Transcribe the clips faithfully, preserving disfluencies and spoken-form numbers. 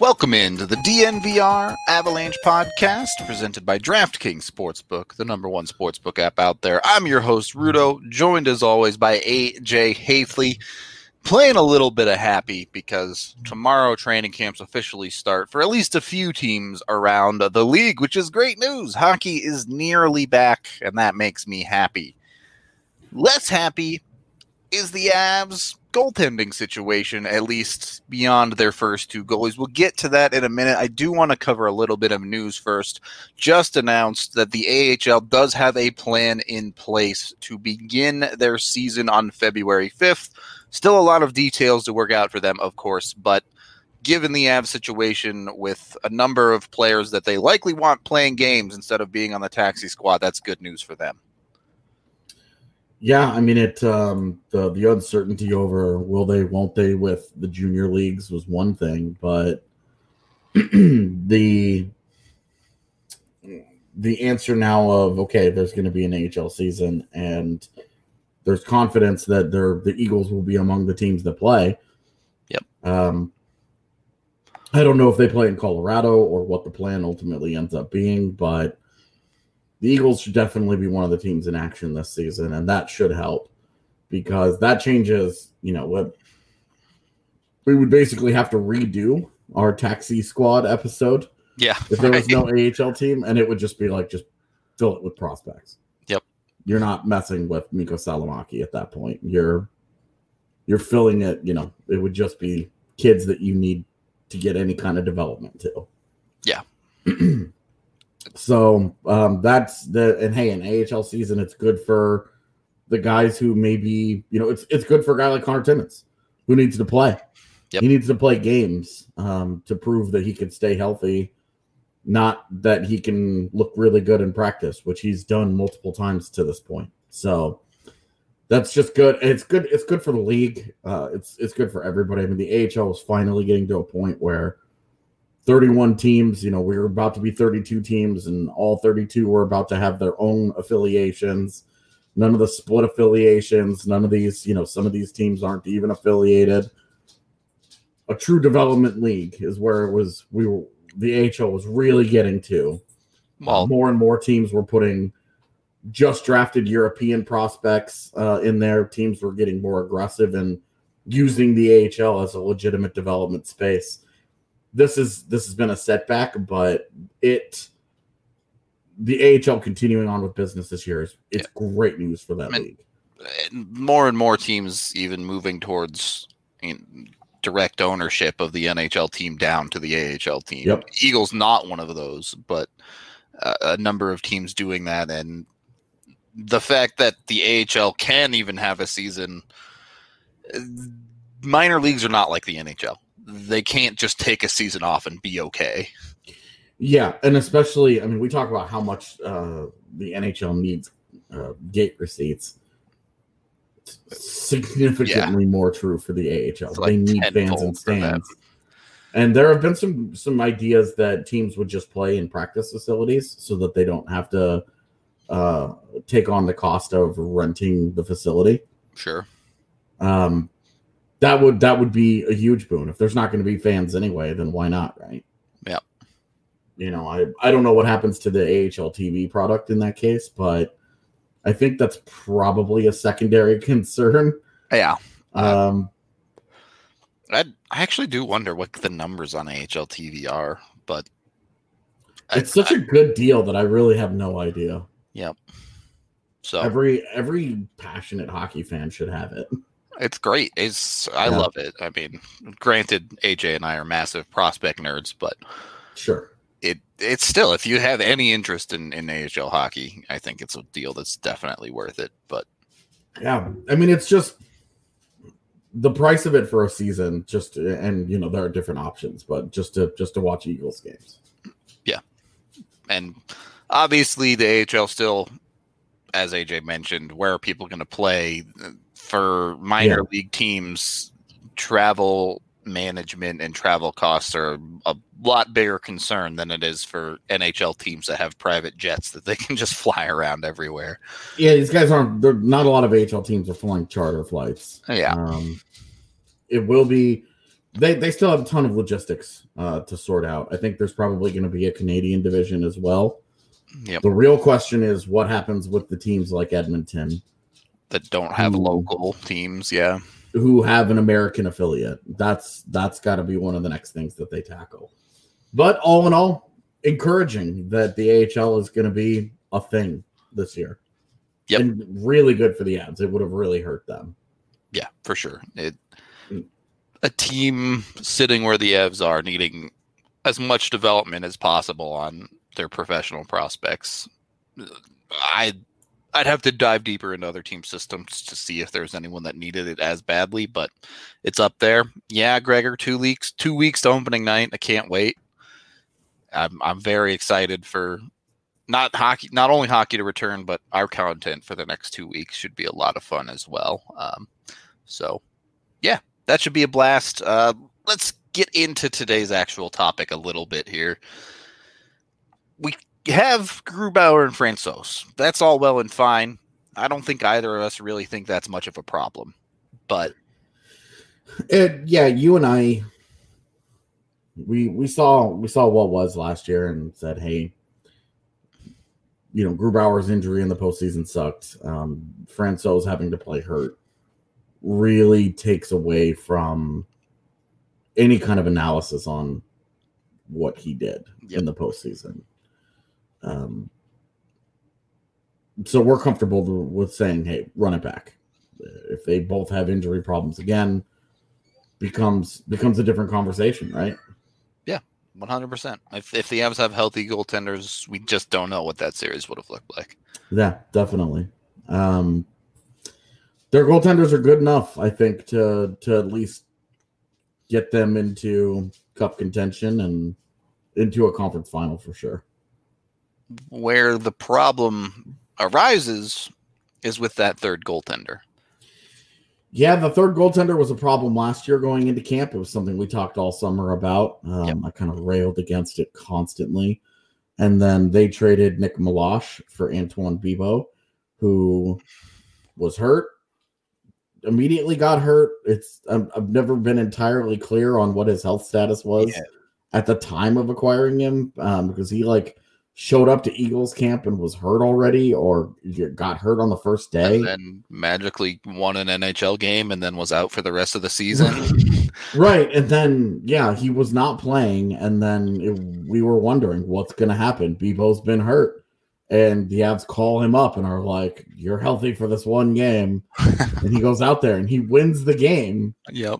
Welcome into the D N V R Avalanche podcast presented by DraftKings Sportsbook, the number one sportsbook app out there. I'm your host, Ruto, joined as always by A J. Haefeli. Playing a little bit of happy because tomorrow training camps officially start for at least a few teams around the league, which is great news. Hockey is nearly back, and that makes me happy. Less happy is the Avs' goaltending situation, at least beyond their first two goalies. We'll get to that in a minute. I do want to cover a little bit of news first. Just announced that the A H L does have a plan in place to begin their season on February fifth. Still a lot of details to work out for them, of course, but given the Avs situation with a number of players that they likely want playing games instead of being on the taxi squad, that's good news for them. Yeah, I mean, it. Um, the, the uncertainty over will they, won't they with the junior leagues was one thing, but the the answer now of, okay, there's going to be an A H L season, and there's confidence that the Eagles will be among the teams that play. Yep. Um, I don't know if they play in Colorado or what the plan ultimately ends up being, but the Eagles should definitely be one of the teams in action this season, and that should help because that changes, you know, what we would basically have to redo our taxi squad episode. Yeah. If there was no A H L team, and it would just be like, just fill it with prospects. Yep. You're not messing with Mikko Salamäki at that point. You're, you're filling it, you know, it would just be kids that you need to get any kind of development to. Yeah. So um, that's the, and hey, an A H L season, it's good for the guys who maybe, you know, it's it's good for a guy like Connor Timmons who needs to play. Yep. He needs to play games um, to prove that he can stay healthy, not that he can look really good in practice, which he's done multiple times to this point. So that's just good. And it's good. It's good for the league. Uh, it's it's good for everybody. I mean, the A H L is finally getting to a point where thirty-one teams, you know, we were about to be thirty-two teams, and all thirty-two were about to have their own affiliations. None of the split affiliations, none of these, you know, some of these teams aren't even affiliated. A true development league is where it was, we were, the A H L was really getting to. Well, more and more teams were putting just drafted European prospects uh, in there. Teams were getting more aggressive and using the A H L as a legitimate development space. This is this has been a setback, but it the A H L continuing on with business this year is it's yeah. great news for that and, league. And more and more teams even moving towards you know, direct ownership of the N H L team down to the A H L team. Yep. Eagles not one of those, but uh, a number of teams doing that, and the fact that the A H L can even have a season. Minor leagues are not like the N H L. They can't just take a season off and be okay. Yeah, and especially, I mean, we talk about how much uh, the N H L needs uh, gate receipts. It's significantly yeah. more true for the A H L. It's they like need fans and stands. And there have been some some ideas that teams would just play in practice facilities so that they don't have to uh, take on the cost of renting the facility. Sure. Um. That would that would be a huge boon. If there's not going to be fans anyway, then why not, right? Yeah. You know, I, I don't know what happens to the A H L T V product in that case, but I think that's probably a secondary concern. Yeah. Um, I I actually do wonder what the numbers on A H L T V are, but I, it's such I, a good deal that I really have no idea. Yep. Yeah. So every every passionate hockey fan should have it. It's great. It's I yeah. love it. I mean, granted, A J and I are massive prospect nerds, but sure, it it's still if you have any interest in, in A H L hockey, I think it's a deal that's definitely worth it. But yeah, I mean, it's just the price of it for a season. Just and you know there are different options, but just to just to watch Eagles games. Yeah, and obviously the A H L still, as A J mentioned, where are people going to play? For minor yeah. league teams, travel management and travel costs are a lot bigger concern than it is for N H L teams that have private jets that they can just fly around everywhere. Yeah, these guys aren't, they're not a lot of A H L teams are flying charter flights. Yeah. Um, it will be, They they still have a ton of logistics uh, to sort out. I think there's probably going to be a Canadian division as well. Yep. The real question is what happens with the teams like Edmonton that don't have who, local teams, yeah, who have an American affiliate. That's that's got to be one of the next things that they tackle. But all in all, encouraging that the A H L is going to be a thing this year. Yep. And really good for the Abs. It would have really hurt them. Yeah, for sure. It a team sitting where the Avs are, needing as much development as possible on their professional prospects. I'd, I'd have to dive deeper into other team systems to see if there's anyone that needed it as badly, but it's up there. Yeah, Gregor, two weeks, two weeks to opening night. I can't wait. I'm I'm very excited for not hockey, not only hockey to return, but our content for the next two weeks should be a lot of fun as well. Um, so, yeah. That should be a blast. Uh, let's get into today's actual topic a little bit here. We have Grubauer and Francouz. That's all well and fine. I don't think either of us really think that's much of a problem. But it, yeah, you and I, we we saw we saw what was last year and said, hey, you know, Grubauer's injury in the postseason sucked. Um, Francouz having to play hurt really takes away from any kind of analysis on what he did yep. in the postseason. Um, so we're comfortable to, with saying, hey, run it back. If they both have injury problems again, becomes becomes a different conversation, right? Yeah, one hundred percent. If, if the Avs have healthy goaltenders, we just don't know what that series would have looked like. Yeah, definitely. Um Their goaltenders are good enough, I think, to to at least get them into cup contention and into a conference final for sure. Where the problem arises is with that third goaltender. Yeah, the third goaltender was a problem last year going into camp. It was something we talked all summer about. Um, yep. I kind of railed against it constantly. And then they traded Nick Malosh for Antoine Bebo, who was hurt. Immediately got hurt. It's I've, I've never been entirely clear on what his health status was yeah. at the time of acquiring him um, because he like showed up to Eagles camp and was hurt already or got hurt on the first day. And then magically won an N H L game and then was out for the rest of the season. Right. And then, yeah, he was not playing. And then it, we were wondering what's going to happen. Bebo's been hurt. And the Avs call him up and are like, you're healthy for this one game. And he goes out there and he wins the game. Yep.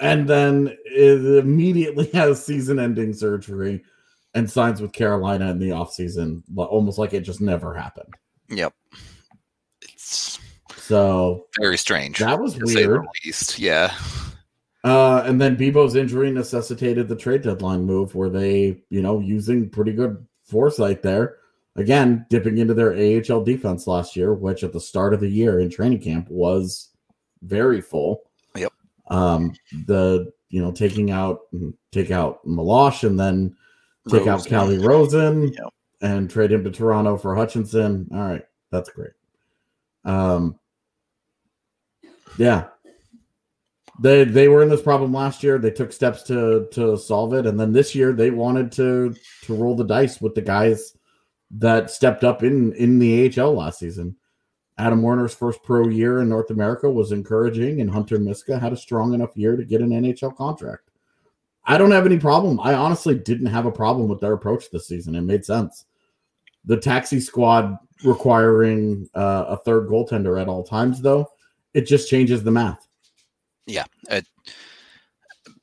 And then immediately has season-ending surgery and signs with Carolina in the offseason, almost like it just never happened. Yep. It's so very strange. That was weird. Least. Yeah. Uh, and then Bebo's injury necessitated the trade deadline move where they, you know, using pretty good foresight there, again, dipping into their A H L defense last year, which at the start of the year in training camp was very full. Yep. Um, the, you know, taking out, take out Malosh and then take Rosen. out Callie Rosen yep. and trade him to Toronto for Hutchinson. All right. That's great. Um, yeah. They, they were in this problem last year. They took steps to, to solve it. And then this year they wanted to, to roll the dice with the guys that stepped up in, in the A H L last season. Adam Werner's first pro year in North America was encouraging, and Hunter Miska had a strong enough year to get an N H L contract. I don't have any problem. I honestly didn't have a problem with their approach this season. It made sense. The taxi squad requiring uh, a third goaltender at all times, though, it just changes the math. Yeah. Uh,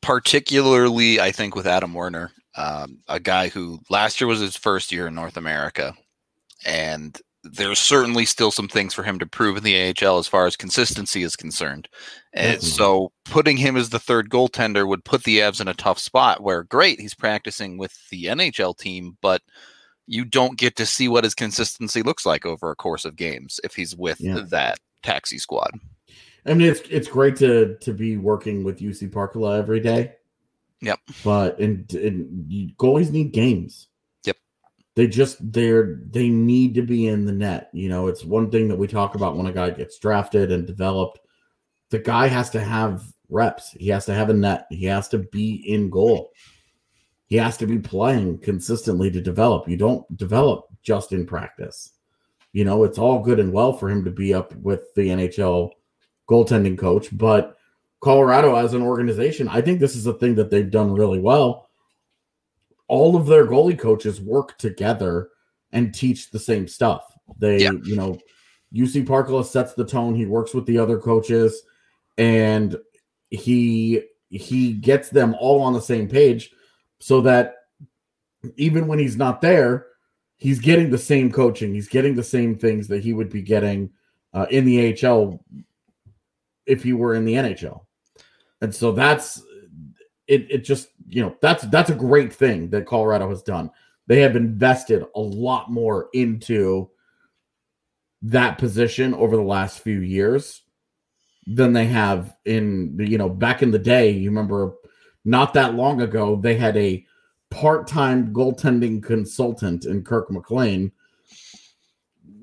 particularly, I think, with Adam Werner. Um, a guy who last year was his first year in North America, and there's certainly still some things for him to prove in the A H L as far as consistency is concerned. And mm-hmm. so putting him as the third goaltender would put the Avs in a tough spot where, great, he's practicing with the N H L team, but you don't get to see what his consistency looks like over a course of games if he's with yeah. that taxi squad. I mean, it's it's great to to be working with U C Parkola every day. Yep. But and goalies need games. Yep. They just they're they need to be in the net. You know, it's one thing that we talk about when a guy gets drafted and developed. The guy has to have reps. He has to have a net. He has to be in goal. He has to be playing consistently to develop. You don't develop just in practice. You know, it's all good and well for him to be up with the N H L goaltending coach, but Colorado as an organization, I think this is a thing that they've done really well. All of their goalie coaches work together and teach the same stuff. They, yeah. you know, U C Parkola sets the tone. He works with the other coaches, and he he gets them all on the same page so that even when he's not there, he's getting the same coaching. He's getting the same things that he would be getting uh, in the A H L if he were in the N H L. And so that's it. It just, you know, that's that's a great thing that Colorado has done. They have invested a lot more into that position over the last few years than they have in, you know, back in the day. You remember not that long ago, they had a part-time goaltending consultant in Kirk McLean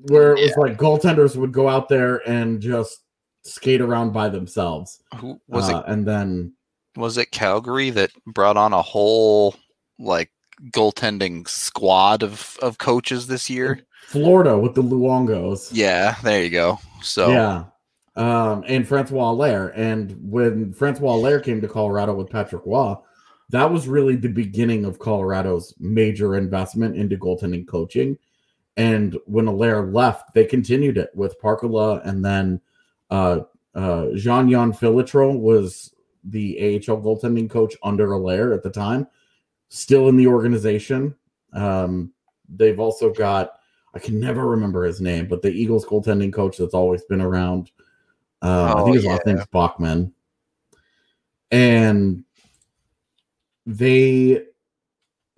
where it was yeah. like goaltenders would go out there and just skate around by themselves. Who was uh, it? And then was it Calgary that brought on a whole like goaltending squad of, of coaches this year? Florida with the Luongos. Yeah, there you go. So yeah, um, and Francois Allaire. And when Francois Allaire came to Colorado with Patrick Waugh, that was really the beginning of Colorado's major investment into goaltending coaching. And when Allaire left, they continued it with Parkola, and then uh, uh, Jean-Yan Filitreau was the A H L goaltending coach under Allaire at the time, still in the organization. Um, they've also got, I can never remember his name, but the Eagles goaltending coach that's always been around. Uh, oh, I think his yeah. last name's Bachman. And they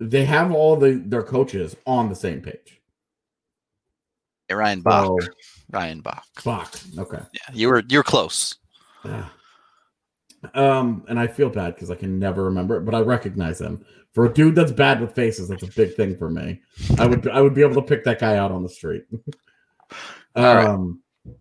they have all the their coaches on the same page. Hey, Ryan Bach. So, Ryan Bach. Bach. Okay. Yeah, you were you're close. Yeah. Um, and I feel bad because I can never remember it, but I recognize him. For a dude that's bad with faces, that's a big thing for me. I would I would be able to pick that guy out on the street. um. Right.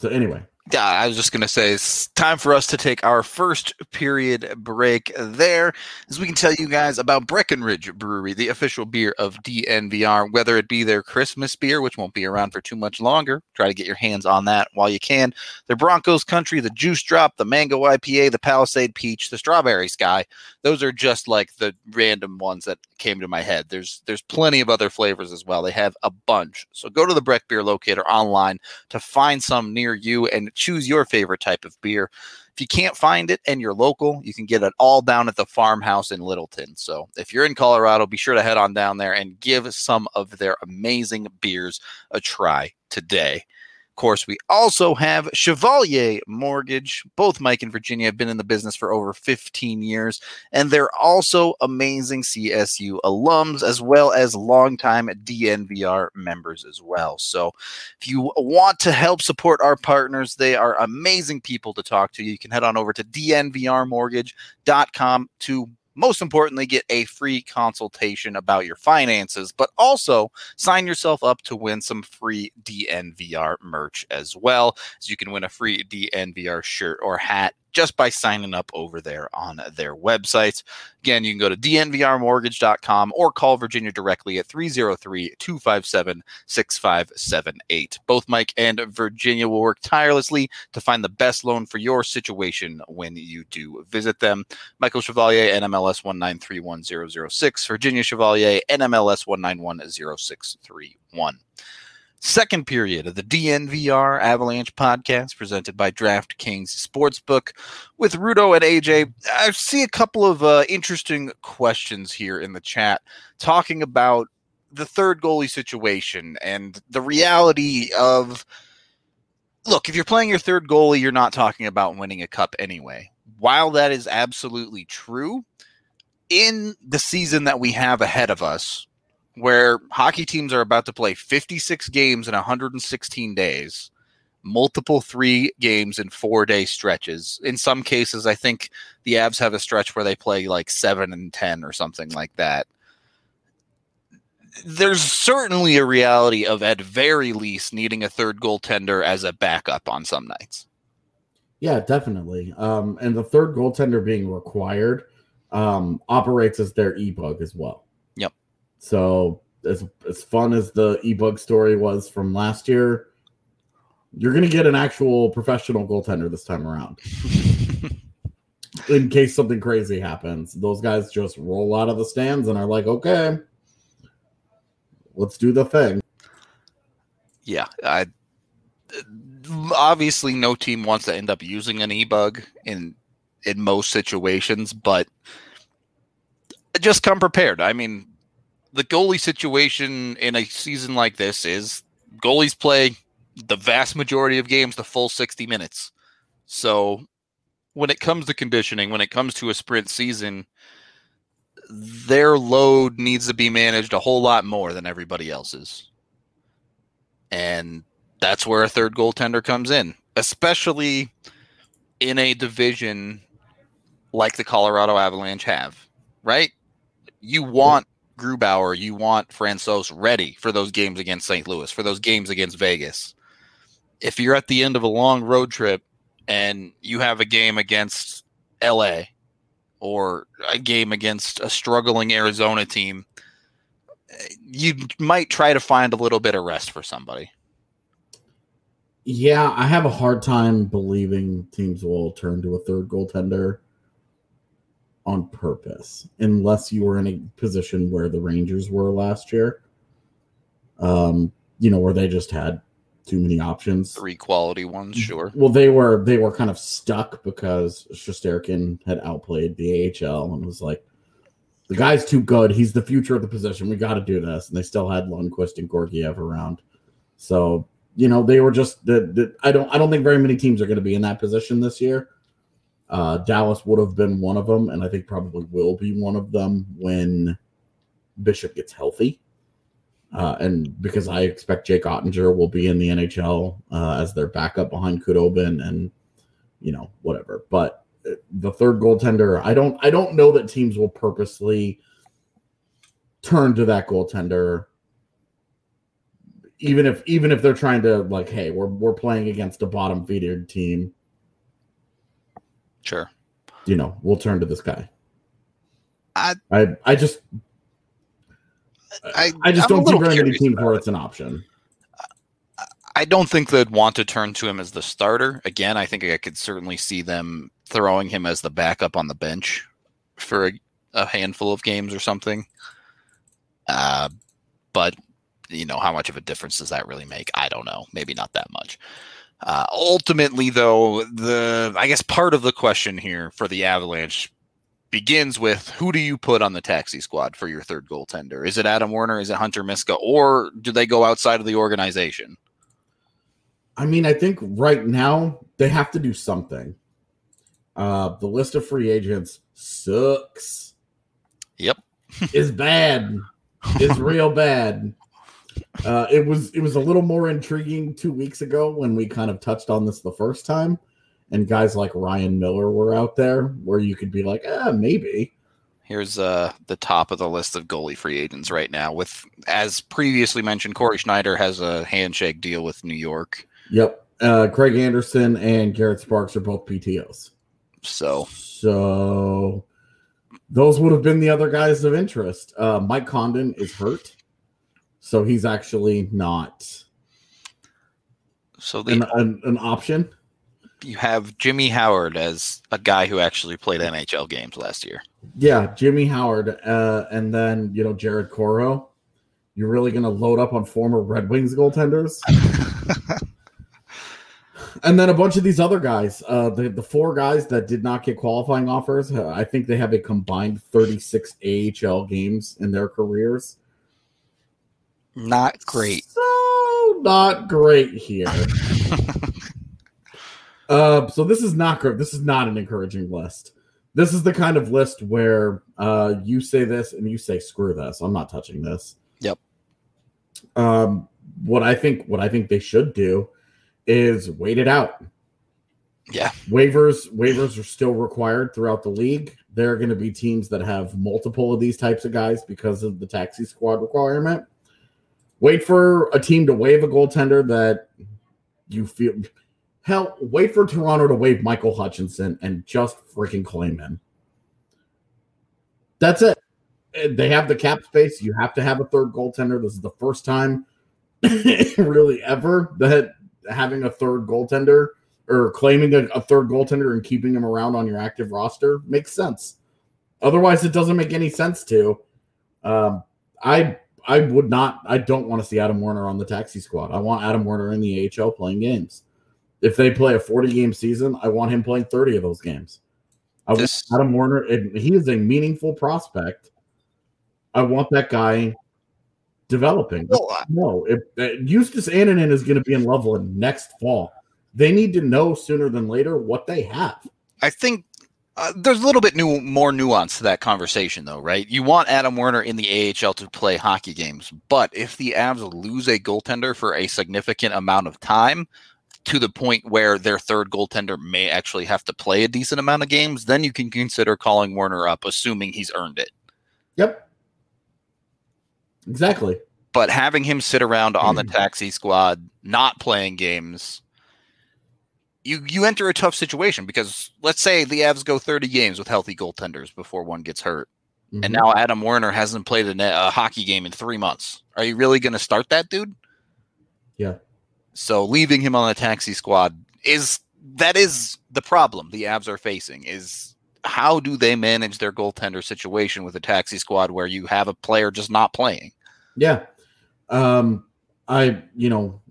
So anyway. Yeah, I was just going to say it's time for us to take our first period break there, as we can tell you guys about Breckenridge Brewery, the official beer of D N V R, whether it be their Christmas beer, which won't be around for too much longer. Try to get your hands on that while you can. Their Broncos Country, the Juice Drop, the Mango I P A, the Palisade Peach, the Strawberry Sky. Those are just like the random ones that came to my head. There's there's plenty of other flavors as well. They have a bunch. So go to the Breck Beer Locator online to find some near you and choose your favorite type of beer. If you can't find it and you're local, you can get it all down at the farmhouse in Littleton. So if you're in Colorado, be sure to head on down there and give some of their amazing beers a try today. Of course, we also have Chevalier Mortgage. Both Mike and Virginia have been in the business for over fifteen years, and they're also amazing C S U alums as well as longtime D N V R members as well. So if you want to help support our partners, they are amazing people to talk to. You can head on over to D N V R mortgage dot com to most importantly, get a free consultation about your finances, but also sign yourself up to win some free D N V R merch as well. So you can win a free D N V R shirt or hat just by signing up over there on their websites. Again, you can go to D N V R mortgage dot com or call Virginia directly at three oh three, two five seven, six five seven eight. Both Mike and Virginia will work tirelessly to find the best loan for your situation when you do visit them. Michael Chevalier, N M L S one nine three one zero zero six. Virginia Chevalier, N M L S one nine one zero six three one. Second period of the D N V R Avalanche podcast presented by DraftKings Sportsbook with Ruto and A J. I see a couple of uh, interesting questions here in the chat talking about the third goalie situation and the reality of, look, if you're playing your third goalie, you're not talking about winning a cup anyway. While that is absolutely true, in the season that we have ahead of us, where hockey teams are about to play fifty-six games in one hundred sixteen days, multiple three games in four-day stretches. In some cases, I think the Avs have a stretch where they play like seven and ten or something like that. There's certainly a reality of, at very least, needing a third goaltender as a backup on some nights. Yeah, definitely. Um, and the third goaltender being required um, operates as their e-bug as well. Yep. So as as fun as the e-bug story was from last year, you're going to get an actual professional goaltender this time around. In case something crazy happens, those guys just roll out of the stands and are like, okay, let's do the thing. Yeah. I, obviously, no team wants to end up using an e-bug in, in most situations, but just come prepared. I mean, the goalie situation in a season like this is goalies play the vast majority of games, the full sixty minutes. So when it comes to conditioning, when it comes to a sprint season, their load needs to be managed a whole lot more than everybody else's. And that's where a third goaltender comes in, especially in a division like the Colorado Avalanche have, right? You want Grubauer, you want Francouz ready for those games against Saint Louis, for those games against Vegas. If you're at the end of a long road trip and you have a game against L A or a game against a struggling Arizona team, you might try to find a little bit of rest for somebody. Yeah, I have a hard time believing teams will turn to a third goaltender on purpose, unless you were in a position where the Rangers were last year. Um, you know, where they just had too many options. Three quality ones, sure. Well, they were they were kind of stuck because Shesterkin had outplayed the A H L and was like, the guy's too good. He's the future of the position. We got to do this. And they still had Lundqvist and Gorgiev around. So, you know, they were just the, the I don't I don't think very many teams are going to be in that position this year. Uh, Dallas would have been one of them, and I think probably will be one of them when Bishop gets healthy. Uh, and because I expect Jake Ottinger will be in the N H L uh, as their backup behind Kudobin and, you know, whatever. But the third goaltender, I don't, I don't know that teams will purposely turn to that goaltender, even if, even if they're trying to like, hey, we're we're playing against a bottom feeder team. Sure, you know, we'll turn to this guy. I, I, I just. I, I just I'm don't think very many teams where it's an option. I don't think they'd want to turn to him as the starter. Again, I think I could certainly see them throwing him as the backup on the bench for a, a handful of games or something. Uh, but, you know, how much of a difference does that really make? I don't know. Maybe not that much. Uh, ultimately, though, the I guess part of the question here for the Avalanche begins with, who do you put on the taxi squad for your third goaltender? Is it Adam Werner? Is it Hunter Miska? Or do they go outside of the organization? I mean, I think right now they have to do something. Uh, the list of free agents sucks. Yep. It's bad. It's real bad. Uh, it was, it was a little more intriguing two weeks ago when we kind of touched on this the first time. And guys like Ryan Miller were out there where you could be like, ah, eh, maybe. Here's uh, the top of the list of goalie free agents right now. With, as previously mentioned, Corey Schneider has a handshake deal with New York. Yep. Uh, Craig Anderson and Garrett Sparks are both P T Os. So. So those would have been the other guys of interest. Uh, Mike Condon is hurt. So he's actually not so the, an, an, an option. You have Jimmy Howard as a guy who actually played N H L games last year. Yeah, Jimmy Howard. Uh, and then, you know, Jared Coro. You're really going to load up on former Red Wings goaltenders? And then a bunch of these other guys. Uh, the, the four guys that did not get qualifying offers, I think they have a combined thirty-six A H L games in their careers. Not great. So not great here. Uh, so this is not good. This is not an encouraging list. This is the kind of list where uh, you say this and you say, screw this. I'm not touching this. Yep. Um, what I think, what I think they should do is wait it out. Yeah. Waivers, waivers are still required throughout the league. There are going to be teams that have multiple of these types of guys because of the taxi squad requirement. Wait for a team to waive a goaltender that you feel Hell, wait for Toronto to waive Michael Hutchinson and just freaking claim him. That's it. They have the cap space. You have to have a third goaltender. This is the first time really ever that having a third goaltender or claiming a, a third goaltender and keeping him around on your active roster makes sense. Otherwise, it doesn't make any sense to. Um, I I would not – I don't want to see Adam Werner on the taxi squad. I want Adam Werner in the A H L playing games. If they play a forty-game season, I want him playing thirty of those games. I this, want Adam Werner – he is a meaningful prospect. I want that guy developing. Well, no, if, if Justus Annunen is going to be in Loveland next fall. They need to know sooner than later what they have. I think uh, there's a little bit new, more nuance to that conversation, though, right? You want Adam Werner in the A H L to play hockey games, but if the Avs lose a goaltender for a significant amount of time – to the point where their third goaltender may actually have to play a decent amount of games, then you can consider calling Werner up, assuming he's earned it. Yep. Exactly. But having him sit around on the taxi squad, not playing games, you you enter a tough situation because let's say the Avs go thirty games with healthy goaltenders before one gets hurt. Mm-hmm. And now Adam Werner hasn't played a, a hockey game in three months. Are you really going to start that dude? Yeah. So leaving him on the taxi squad is that is the problem the Avs are facing is how do they manage their goaltender situation with a taxi squad where you have a player just not playing? Yeah. Um, I, you know,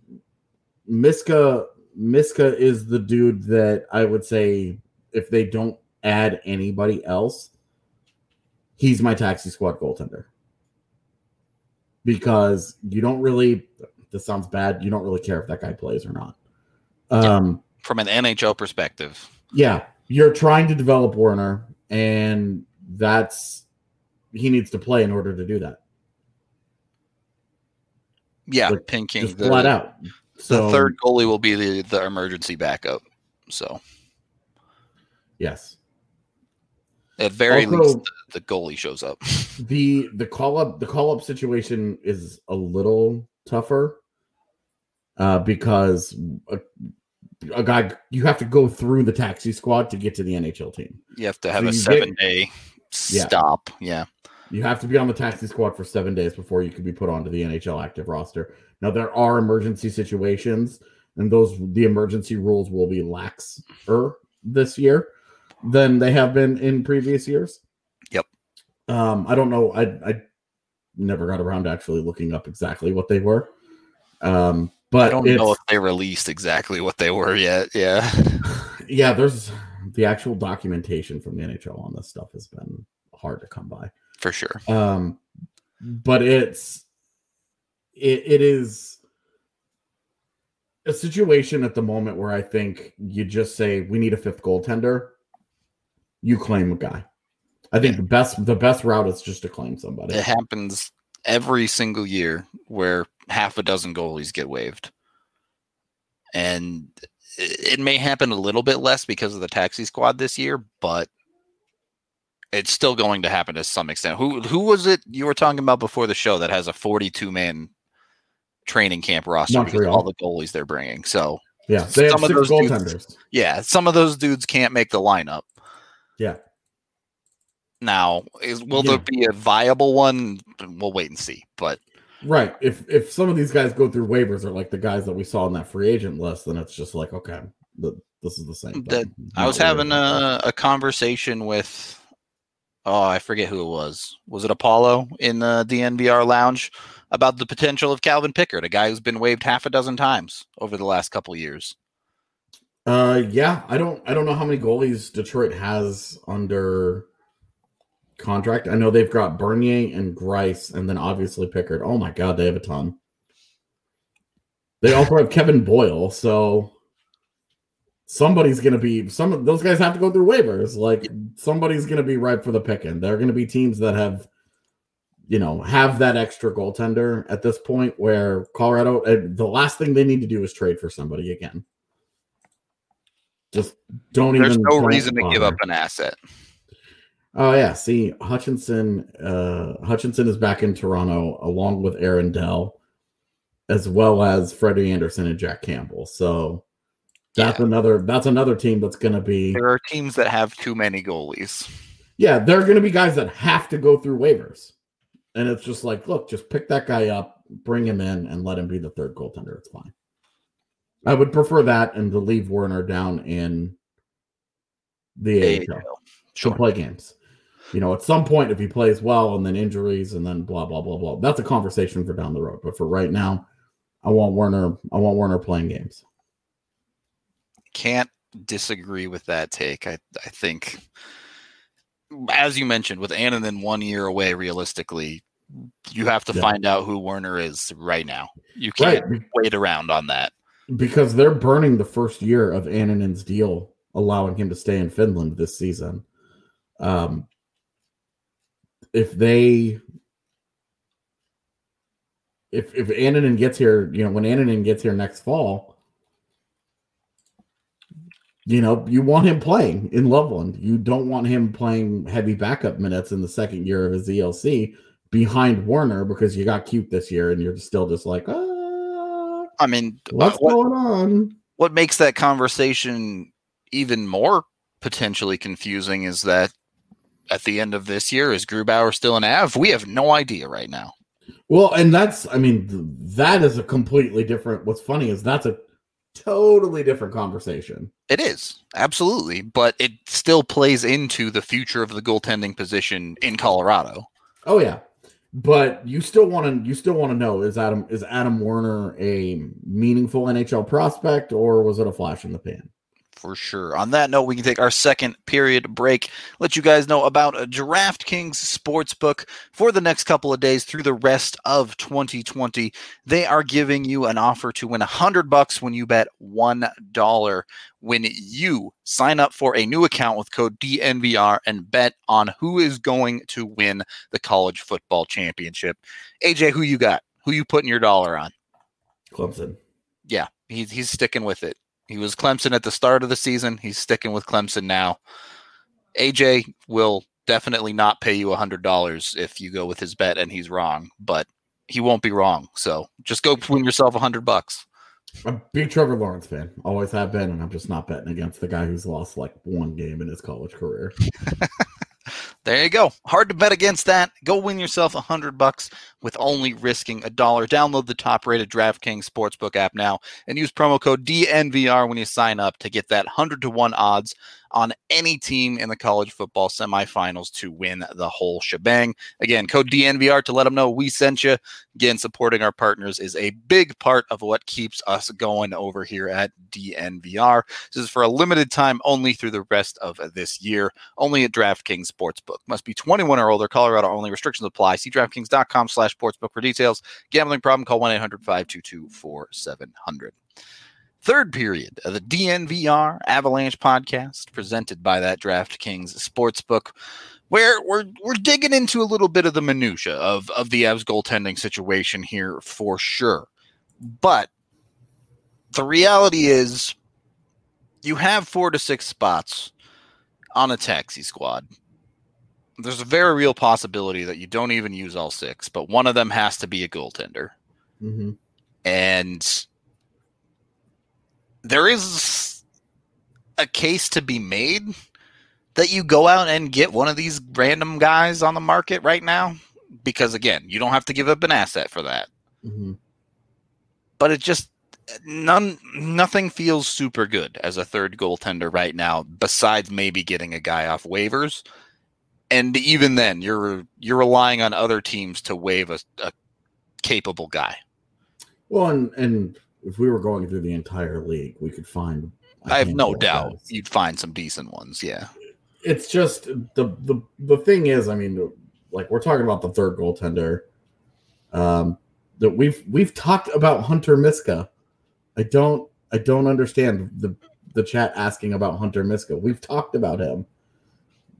Miska, Miska is the dude that I would say if they don't add anybody else, he's my taxi squad goaltender because you don't really – this sounds bad. You don't really care if that guy plays or not. Um, From an N H L perspective. Yeah. You're trying to develop Werner, and that's he needs to play in order to do that. Yeah, like, pinking. Just the, flat out. So, the third goalie will be the, the emergency backup. So, yes. At very also, least, the, the goalie shows up. The the call-up the call-up situation is a little tougher. Uh, because a, a guy, you have to go through the taxi squad to get to the N H L team. You have to have so a seven get, day stop. Yeah. yeah. You have to be on the taxi squad for seven days before you can be put onto the N H L active roster. Now there are emergency situations and those, the emergency rules will be laxer this year than they have been in previous years. Yep. Um, I don't know. I, I, never got around to actually looking up exactly what they were. Um, but I don't know if they released exactly what they were yet. Yeah. Yeah. There's the actual documentation from the N H L on this stuff has been hard to come by for sure. Um, but it's, it, it is a situation at the moment where I think you just say, we need a fifth goaltender. You claim a guy. I think the best the best route is just to claim somebody. It happens every single year where half a dozen goalies get waived. And it may happen a little bit less because of the taxi squad this year, but it's still going to happen to some extent. Who who was it you were talking about before the show that has a forty-two man training camp roster because of all the goalies they're bringing? So yeah, they some have six of those goaltenders. Dudes, yeah, some of those dudes can't make the lineup. Yeah. Now, is, will yeah. there be a viable one? We'll wait and see. But right, if if some of these guys go through waivers or like the guys that we saw in that free agent list, then it's just like, okay, the, this is the same. That, I was having a, a conversation with, oh, I forget who it was. Was it Apollo in the D N V R lounge about the potential of Calvin Pickard, a guy who's been waived half a dozen times over the last couple of years? Uh, yeah, I don't, I don't know how many goalies Detroit has under contract. I know they've got Bernier and Grice, and then obviously Pickard. Oh my God, they have a ton. They also have Kevin Boyle, so somebody's going to be some of those guys have to go through waivers. Like somebody's going to be ripe for the picking. There are going to be teams that have, you know, have that extra goaltender at this point. Where Colorado, the last thing they need to do is trade for somebody again. Just don't There's even. There's no reason to give up an asset. Oh, yeah. See, Hutchinson uh, Hutchinson is back in Toronto along with Aaron Dell, as well as Freddie Anderson and Jack Campbell. So That's yeah. another that's another team that's going to be. There are teams that have too many goalies. Yeah, there are going to be guys that have to go through waivers. And it's just like, look, just pick that guy up, bring him in, and let him be the third goaltender. It's fine. I would prefer that and to leave Werner down in the A H L. A H L. Sure. To play games. You know, at some point, if he plays well and then injuries and then blah, blah, blah, blah. That's a conversation for down the road. But for right now, I want Werner, I want Werner playing games. Can't disagree with that take. I, I think, as you mentioned, with Annunen one year away, realistically, you have to yeah. find out who Werner is right now. You can't right. wait around on that. Because they're burning the first year of Annunen's deal, allowing him to stay in Finland this season. Um, if they, if if Annunen gets here, you know, when Annunen gets here next fall, you know, you want him playing in Loveland. You don't want him playing heavy backup minutes in the second year of his E L C behind Werner because you got cute this year and you're still just like, ah, I mean, what's what, going on? What makes that conversation even more potentially confusing is that at the end of this year, is Grubauer still an Av? We have no idea right now. Well, and that's, I mean, that is a completely different. What's funny is that's a totally different conversation. It is, absolutely. But it still plays into the future of the goaltending position in Colorado. Oh yeah. But you still want to, you still want to know, is Adam, is Adam Werner a meaningful N H L prospect or was it a flash in the pan? For sure. On that note, we can take our second period break. Let you guys know about DraftKings Sportsbook for the next couple of days through the rest of twenty twenty. They are giving you an offer to win one hundred bucks when you bet one dollar when you sign up for a new account with code D N V R and bet on who is going to win the college football championship. A J, who you got? Who you putting your dollar on? Clemson. Yeah, he's he's sticking with it. He was Clemson at the start of the season. He's sticking with Clemson now. A J will definitely not pay you one hundred dollars if you go with his bet and he's wrong, but he won't be wrong. So just go win yourself one hundred bucks. I'm a big Trevor Lawrence fan. Always have been, and I'm just not betting against the guy who's lost like one game in his college career. There you go. Hard to bet against that. Go win yourself one hundred bucks with only risking a dollar. Download the top-rated DraftKings Sportsbook app now and use promo code D N V R when you sign up to get that one hundred to one odds on any team in the college football semifinals to win the whole shebang. Again, code D N V R to let them know we sent you. Again, supporting our partners is a big part of what keeps us going over here at D N V R. This is for a limited time only through the rest of this year, only at DraftKings Sportsbook. Must be twenty-one or older, Colorado only. Restrictions apply. See DraftKings.com slash sportsbook for details. Gambling problem, call one eight hundred five two two four seven zero zero. Third period of the D N V R Avalanche podcast presented by that DraftKings Sportsbook, where we're we're digging into a little bit of the minutia of, of the Avs goaltending situation here for sure. But the reality is you have four to six spots on a taxi squad. There's a very real possibility that you don't even use all six, but one of them has to be a goaltender. Mm-hmm. And there is a case to be made that you go out and get one of these random guys on the market right now, because again, you don't have to give up an asset for that, mm-hmm. but it just none, nothing feels super good as a third goaltender right now, besides maybe getting a guy off waivers. And even then you're, you're relying on other teams to waive a, a capable guy. Well, and, and, if we were going through the entire league, we could find. I have no doubt guys. You'd find some decent ones. Yeah. It's just the, the, the thing is, I mean, like we're talking about the third goaltender um, that we've, we've talked about Hunter Miska. I don't, I don't understand the, the chat asking about Hunter Miska. We've talked about him.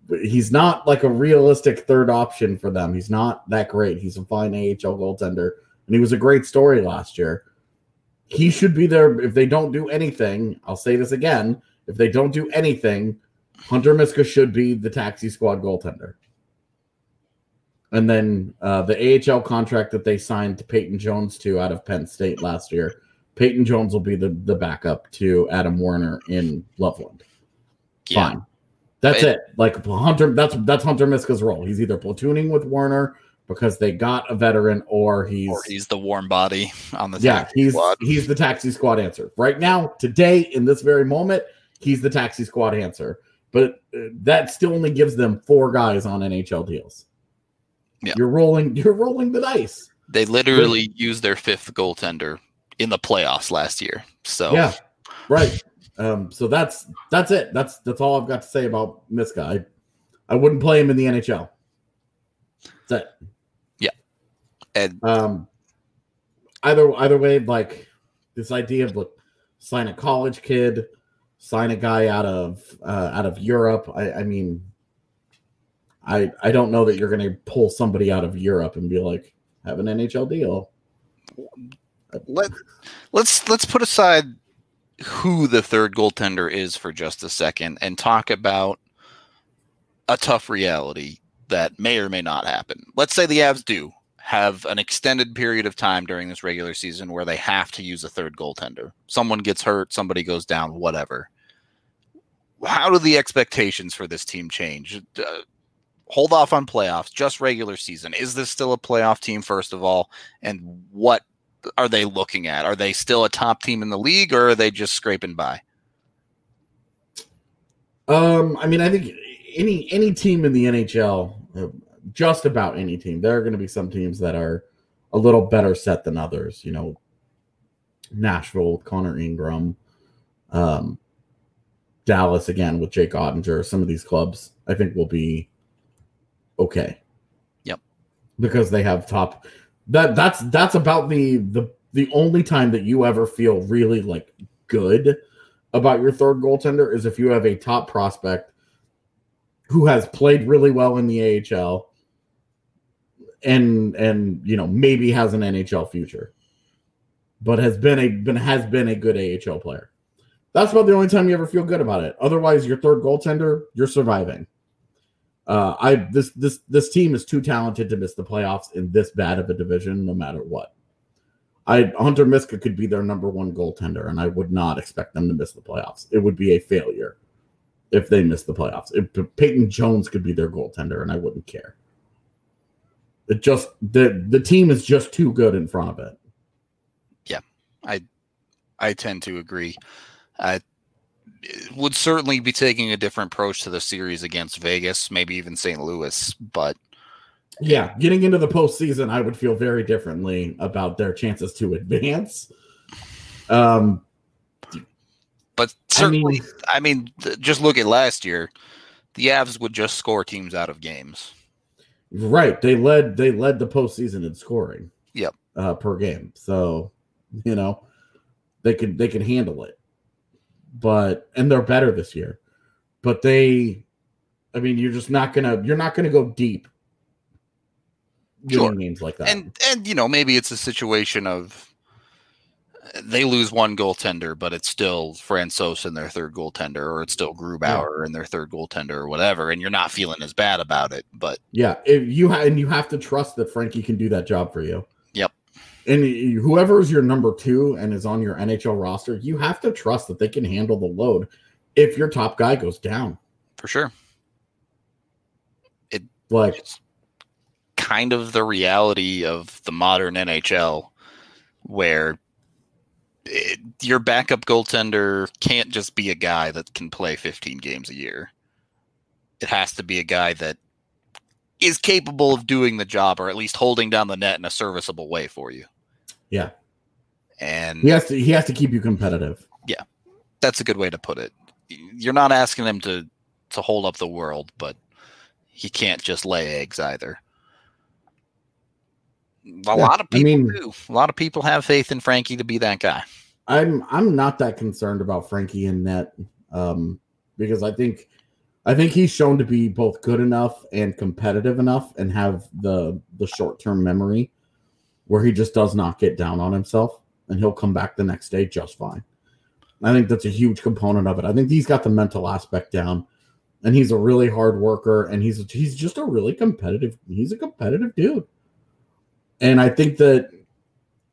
He's not like a realistic third option for them. He's not that great. He's a fine A H L goaltender and he was a great story last year. He should be there if they don't do anything. I'll say this again. If they don't do anything, Hunter Miska should be the taxi squad goaltender. And then uh, the A H L contract that they signed Peyton Jones to out of Penn State last year. Peyton Jones will be the, the backup to Adam Werner in Loveland. Yeah. Fine. That's but, it. Like Hunter, that's that's Hunter Miska's role. He's either platooning with Werner because they got a veteran, or he's or he's the warm body on the yeah. He's squad. he's the taxi squad answer right now, today, in this very moment. He's the taxi squad answer, but that still only gives them four guys on N H L deals. Yeah. You're rolling. You're rolling the dice. They literally but, used their fifth goaltender in the playoffs last year. So yeah, right. Um, so that's that's it. That's that's all I've got to say about Miska. I, I wouldn't play him in the N H L. That's it. Yeah. And um, either either way, like this idea of like sign a college kid, sign a guy out of uh, out of Europe. I, I mean, I I don't know that you're going to pull somebody out of Europe and be like, have an N H L deal. Let let's let's put aside who the third goaltender is for just a second and talk about a tough reality that may or may not happen. Let's say the Avs do have an extended period of time during this regular season where they have to use a third goaltender. Someone gets hurt, somebody goes down, whatever. How do the expectations for this team change? Uh, hold off on playoffs, just regular season. Is this still a playoff team, first of all? And what are they looking at? Are they still a top team in the league, or are they just scraping by? Um, I mean, I think any any team in the N H L, just about any team, there are going to be some teams that are a little better set than others. You know, Nashville with Connor Ingram, um, Dallas again with Jake Ottinger. Some of these clubs, I think, will be okay. Yep, because they have top. That that's that's about the, the the only time that you ever feel really like good about your third goaltender is if you have a top prospect who has played really well in the A H L and and you know maybe has an N H L future, but has been a been has been a good A H L player. That's about the only time you ever feel good about it. Otherwise, your third goaltender, you're surviving. Uh, I this this this team is too talented to miss the playoffs in this bad of a division, no matter what. I Hunter Miska could be their number one goaltender, and I would not expect them to miss the playoffs. It would be a failure if they miss the playoffs. If Peyton Jones could be their goaltender, and I wouldn't care. It just the the team is just too good in front of it. Yeah, I I tend to agree. I. Would certainly be taking a different approach to the series against Vegas, maybe even Saint Louis, but yeah, getting into the postseason, I would feel very differently about their chances to advance. Um, but certainly, I mean, I mean just look at last year, the Avs would just score teams out of games. Right, they led they led the postseason in scoring. Yep, uh, per game. So you know they could they could handle it. But and they're better this year, but they, I mean, you're just not gonna you're not gonna go deep. Sure, games like that, and and you know maybe it's a situation of they lose one goaltender, but it's still Francouz and their third goaltender, or it's still Grubauer yeah. and their third goaltender, or whatever, and you're not feeling as bad about it. But yeah, if you ha- and you have to trust that Frankie can do that job for you. And whoever is your number two and is on your N H L roster, you have to trust that they can handle the load if your top guy goes down. For sure. It, like, it's kind of the reality of the modern N H L where it, your backup goaltender can't just be a guy that can play fifteen games a year. It has to be a guy that is capable of doing the job, or at least holding down the net in a serviceable way for you. Yeah. And he has to, he has to keep you competitive. Yeah. That's a good way to put it. You're not asking him to, to hold up the world, but he can't just lay eggs either. A yeah, lot of people I mean, do. A lot of people have faith in Frankie to be that guy. I'm, I'm not that concerned about Frankie in net. Um, because I think, I think he's shown to be both good enough and competitive enough and have the the short-term memory where he just does not get down on himself, and he'll come back the next day just fine. I think that's a huge component of it. I think he's got the mental aspect down, and he's a really hard worker, and he's he's just a really competitive he's a competitive dude. And I think that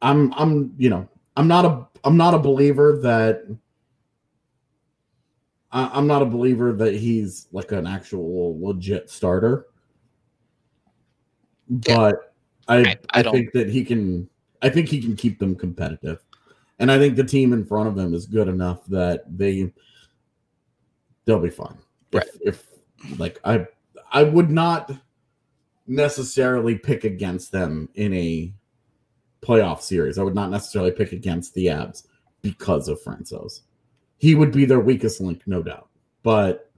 I'm I'm, you know, I'm not a I'm not a believer that I, I'm not a believer that he's like an actual legit starter. But yeah. I I, I, I think that he can I think he can keep them competitive. And I think the team in front of them is good enough that they they'll be fine. Right. If, if like I I would not necessarily pick against them in a playoff series. I would not necessarily pick against the Abs because of Francouz. He would be their weakest link, no doubt. But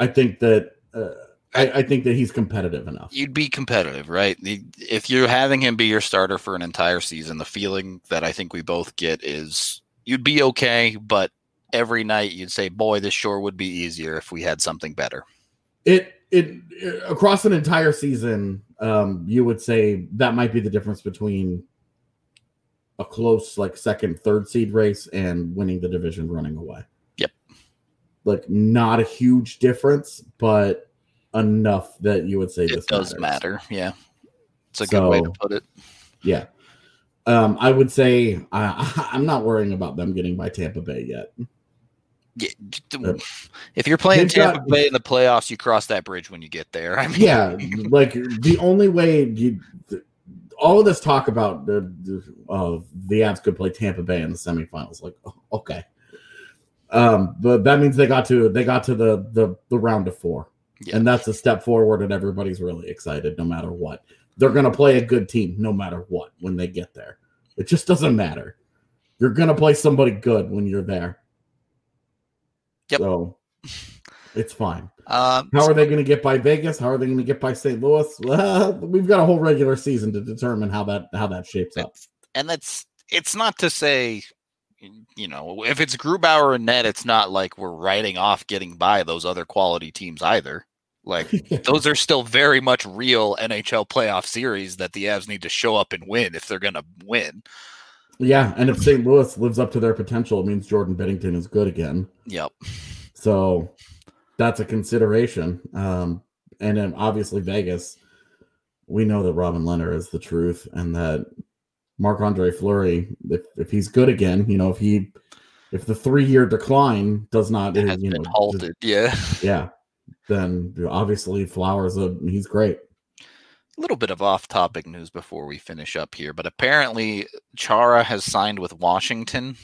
I think that uh, I, I think that he's competitive enough. You'd be competitive, right? If you're having him be your starter for an entire season, the feeling that I think we both get is you'd be okay, but every night you'd say, boy, this sure would be easier if we had something better. It, it, it across an entire season, um, you would say that might be the difference between a close, like second, third seed race and winning the division running away. Yep. Like not a huge difference, but enough that you would say this does matter. Yeah. It's a good way to put it. Yeah. Um, I would say I, I'm not worrying about them getting by Tampa Bay yet. If you're playing Tampa Bay in the playoffs, you cross that bridge when you get there. I mean, yeah, like the only way you, all of this talk about the uh, the Abs could play Tampa Bay in the semifinals, like okay, um, but that means they got to they got to the the, the round of four, yeah. And that's a step forward, and everybody's really excited. No matter what, they're going to play a good team, no matter what, when they get there. It just doesn't matter. You're going to play somebody good when you're there. Yep. So it's fine. Um, How are they going to get by Vegas? How are they going to get by Saint Louis? Well, we've got a whole regular season to determine how that how that shapes up. And that's it's not to say, you know, if it's Grubauer and Ned, it's not like we're writing off getting by those other quality teams either. Like those are still very much real N H L playoff series that the Avs need to show up and win if they're going to win. Yeah, and if Saint Louis lives up to their potential, it means Jordan Binnington is good again. Yep. So that's a consideration. Um, and then obviously Vegas, we know that Robin Lehner is the truth and that Marc-Andre Fleury, if, if he's good again, you know, if he if the three-year decline does not it has you been know, halted, just, yeah. Yeah. Then obviously Flowers, uh, he's great. A little bit of off-topic news before we finish up here, but apparently Chara has signed with Washington.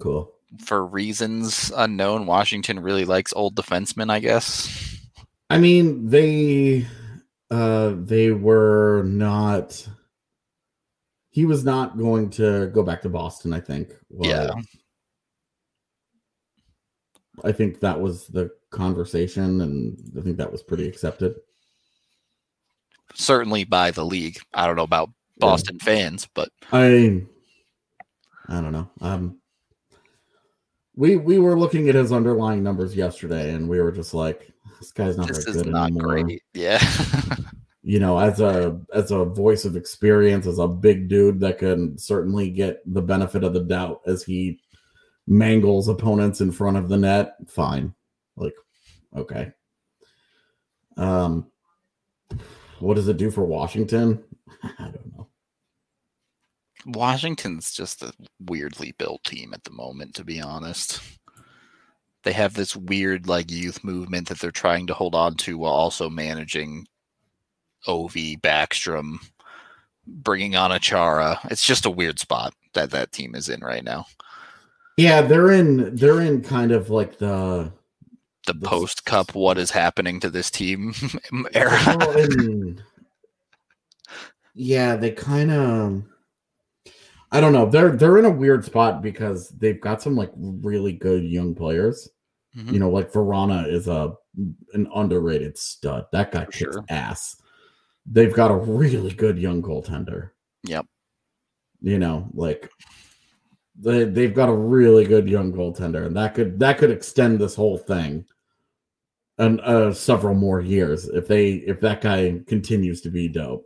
Cool. For reasons unknown, Washington really likes old defensemen, I guess. I mean, they uh, they were not... He was not going to go back to Boston, I think. Well, yeah. I think that was the conversation, and I think that was pretty accepted. Certainly by the league. I don't know about Boston yeah. fans, but I, I don't know. Um, we we were looking at his underlying numbers yesterday, and we were just like, "This guy's not very good not anymore." Great. Yeah, you know, as a as a voice of experience, as a big dude that can certainly get the benefit of the doubt as he mangles opponents in front of the net. Fine, like okay, um. What does it do for Washington? I don't know. Washington's just a weirdly built team at the moment, to be honest. They have this weird like youth movement that they're trying to hold on to while also managing Ovi, Backstrom, bringing on Achara. It's just a weird spot that that team is in right now. Yeah, they're in they're in kind of like the The post cup, what is happening to this team era? Well, and, yeah, they kind of. I don't know. They're they're in a weird spot because they've got some like really good young players. Mm-hmm. You know, like Verona is a an underrated stud. That guy kicks sure. ass. They've got a really good young goaltender. Yep. You know, like. They they've got a really good young goaltender, and that could that could extend this whole thing, and uh, several more years if they if that guy continues to be dope.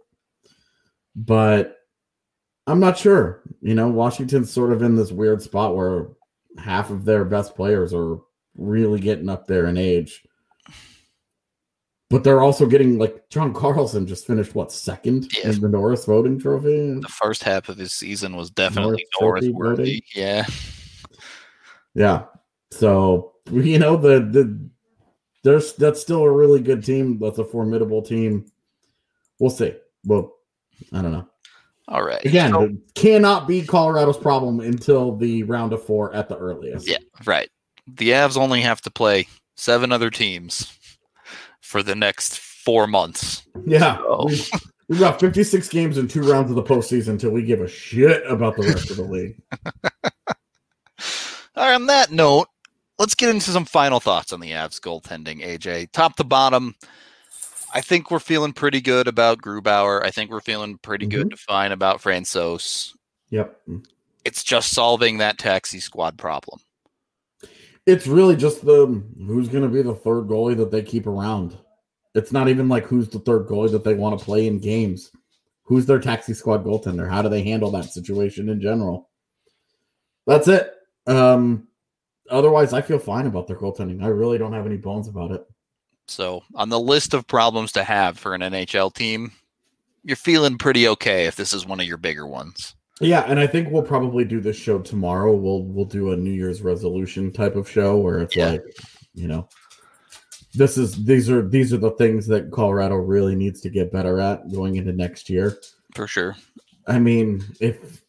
But I'm not sure. You know, Washington's sort of in this weird spot where half of their best players are really getting up there in age, But they're also getting, like, John Carlson just finished, what, second yeah. in the Norris voting trophy? The first half of his season was definitely Norris worthy. Yeah. Yeah. So, you know, the, the there's that's still a really good team. That's a formidable team. We'll see. Well, I don't know. All right. Again, so, it cannot be Colorado's problem until the round of four at the earliest. Yeah, right. The Avs only have to play seven other teams for the next four months. Yeah. So. We've, we've got fifty-six games and two rounds of the postseason until we give a shit about the rest of the league. All right, on that note, let's get into some final thoughts on the Avs goaltending, A J. Top to bottom, I think we're feeling pretty good about Grubauer. I think we're feeling pretty mm-hmm. good to fine about Francouz. Yep. It's just solving that taxi squad problem. It's really just the who's going to be the third goalie that they keep around. It's not even like who's the third goalie that they want to play in games. Who's their taxi squad goaltender? How do they handle that situation in general? That's it. Um, otherwise, I feel fine about their goaltending. I really don't have any bones about it. So on the list of problems to have for an N H L team, you're feeling pretty okay if this is one of your bigger ones. Yeah, and I think we'll probably do this show tomorrow. We'll we'll do a New Year's resolution type of show where it's yeah. like, you know, this is these are these are the things that Colorado really needs to get better at going into next year. For sure. I mean, if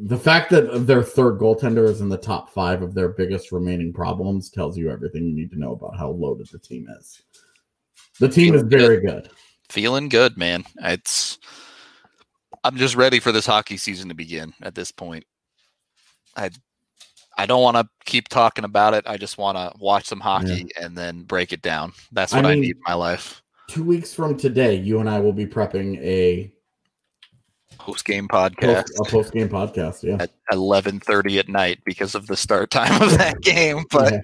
the fact that their third goaltender is in the top five of their biggest remaining problems tells you everything you need to know about how loaded the team is. The team Feeling is very good. good. Feeling good, man. It's I'm just ready for this hockey season to begin at this point. I I don't want to keep talking about it. I just want to watch some hockey yeah. and then break it down. That's what I, mean, I need in my life. Two weeks from today, you and I will be prepping a post-game podcast. Post, a post-game podcast, yeah. At eleven thirty at night because of the start time of that game. But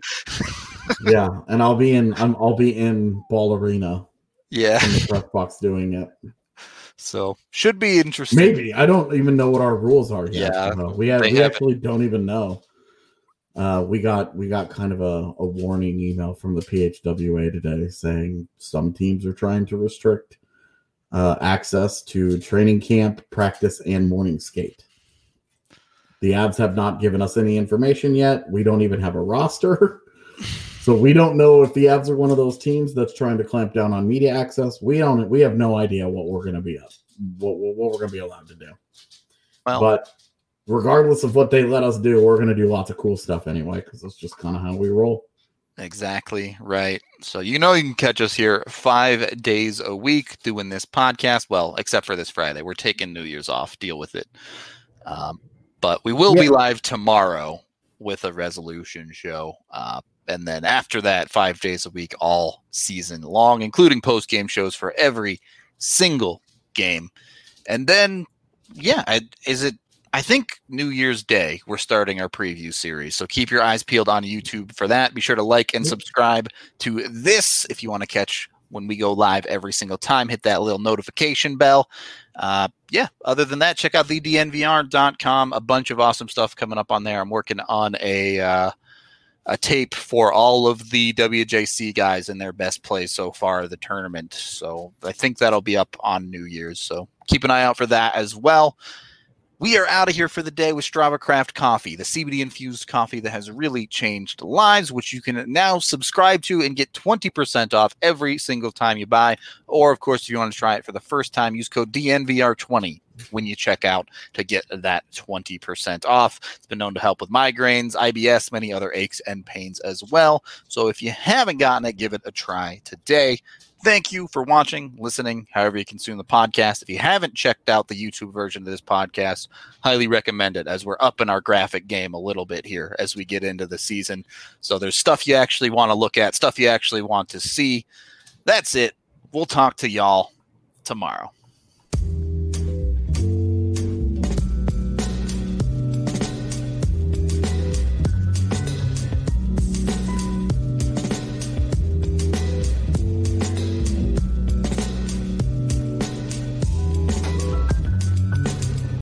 yeah. yeah, and I'll be in I'm, I'll be in Ball Arena. Yeah. In the press box doing it. So should be interesting. Maybe I don't even know what our rules are yet. Yeah, so we have, we actually don't even know. Uh, we got we got kind of a, a warning email from the P H W A today saying some teams are trying to restrict uh, access to training camp, practice, and morning skate. The Avs have not given us any information yet. We don't even have a roster. So we don't know if the Avs are one of those teams that's trying to clamp down on media access. We don't. We have no idea what we're going to be up, what, what we're going to be allowed to do. Well, but regardless of what they let us do, we're going to do lots of cool stuff anyway because that's just kind of how we roll. Exactly right. So you know you can catch us here five days a week doing this podcast. Well, except for this Friday, we're taking New Year's off. Deal with it. Um, but we will yeah. be live tomorrow with a resolution show. Uh, And then after that, five days a week, all season long, including post-game shows for every single game. And then, yeah, I, is it? I think New Year's Day, we're starting our preview series. So keep your eyes peeled on YouTube for that. Be sure to like and subscribe to this if you want to catch when we go live every single time. Hit that little notification bell. Uh, yeah, other than that, check out the D N V R dot com. A bunch of awesome stuff coming up on there. I'm working on a... Uh, a tape for all of the W J C guys in their best plays so far of the tournament. So I think that'll be up on New Year's. So keep an eye out for that as well. We are out of here for the day with Strava Craft Coffee, the C B D-infused coffee that has really changed lives, which you can now subscribe to and get twenty percent off every single time you buy. Or, of course, if you want to try it for the first time, use code D N V R twenty when you check out to get that twenty percent off. It's been known to help with migraines, I B S, many other aches and pains as well. So if you haven't gotten it, give it a try today. Thank you for watching, listening, however you consume the podcast. If you haven't checked out the YouTube version of this podcast, highly recommend it as we're upping our graphic game a little bit here as we get into the season. So there's stuff you actually want to look at, stuff you actually want to see. That's it. We'll talk to y'all tomorrow.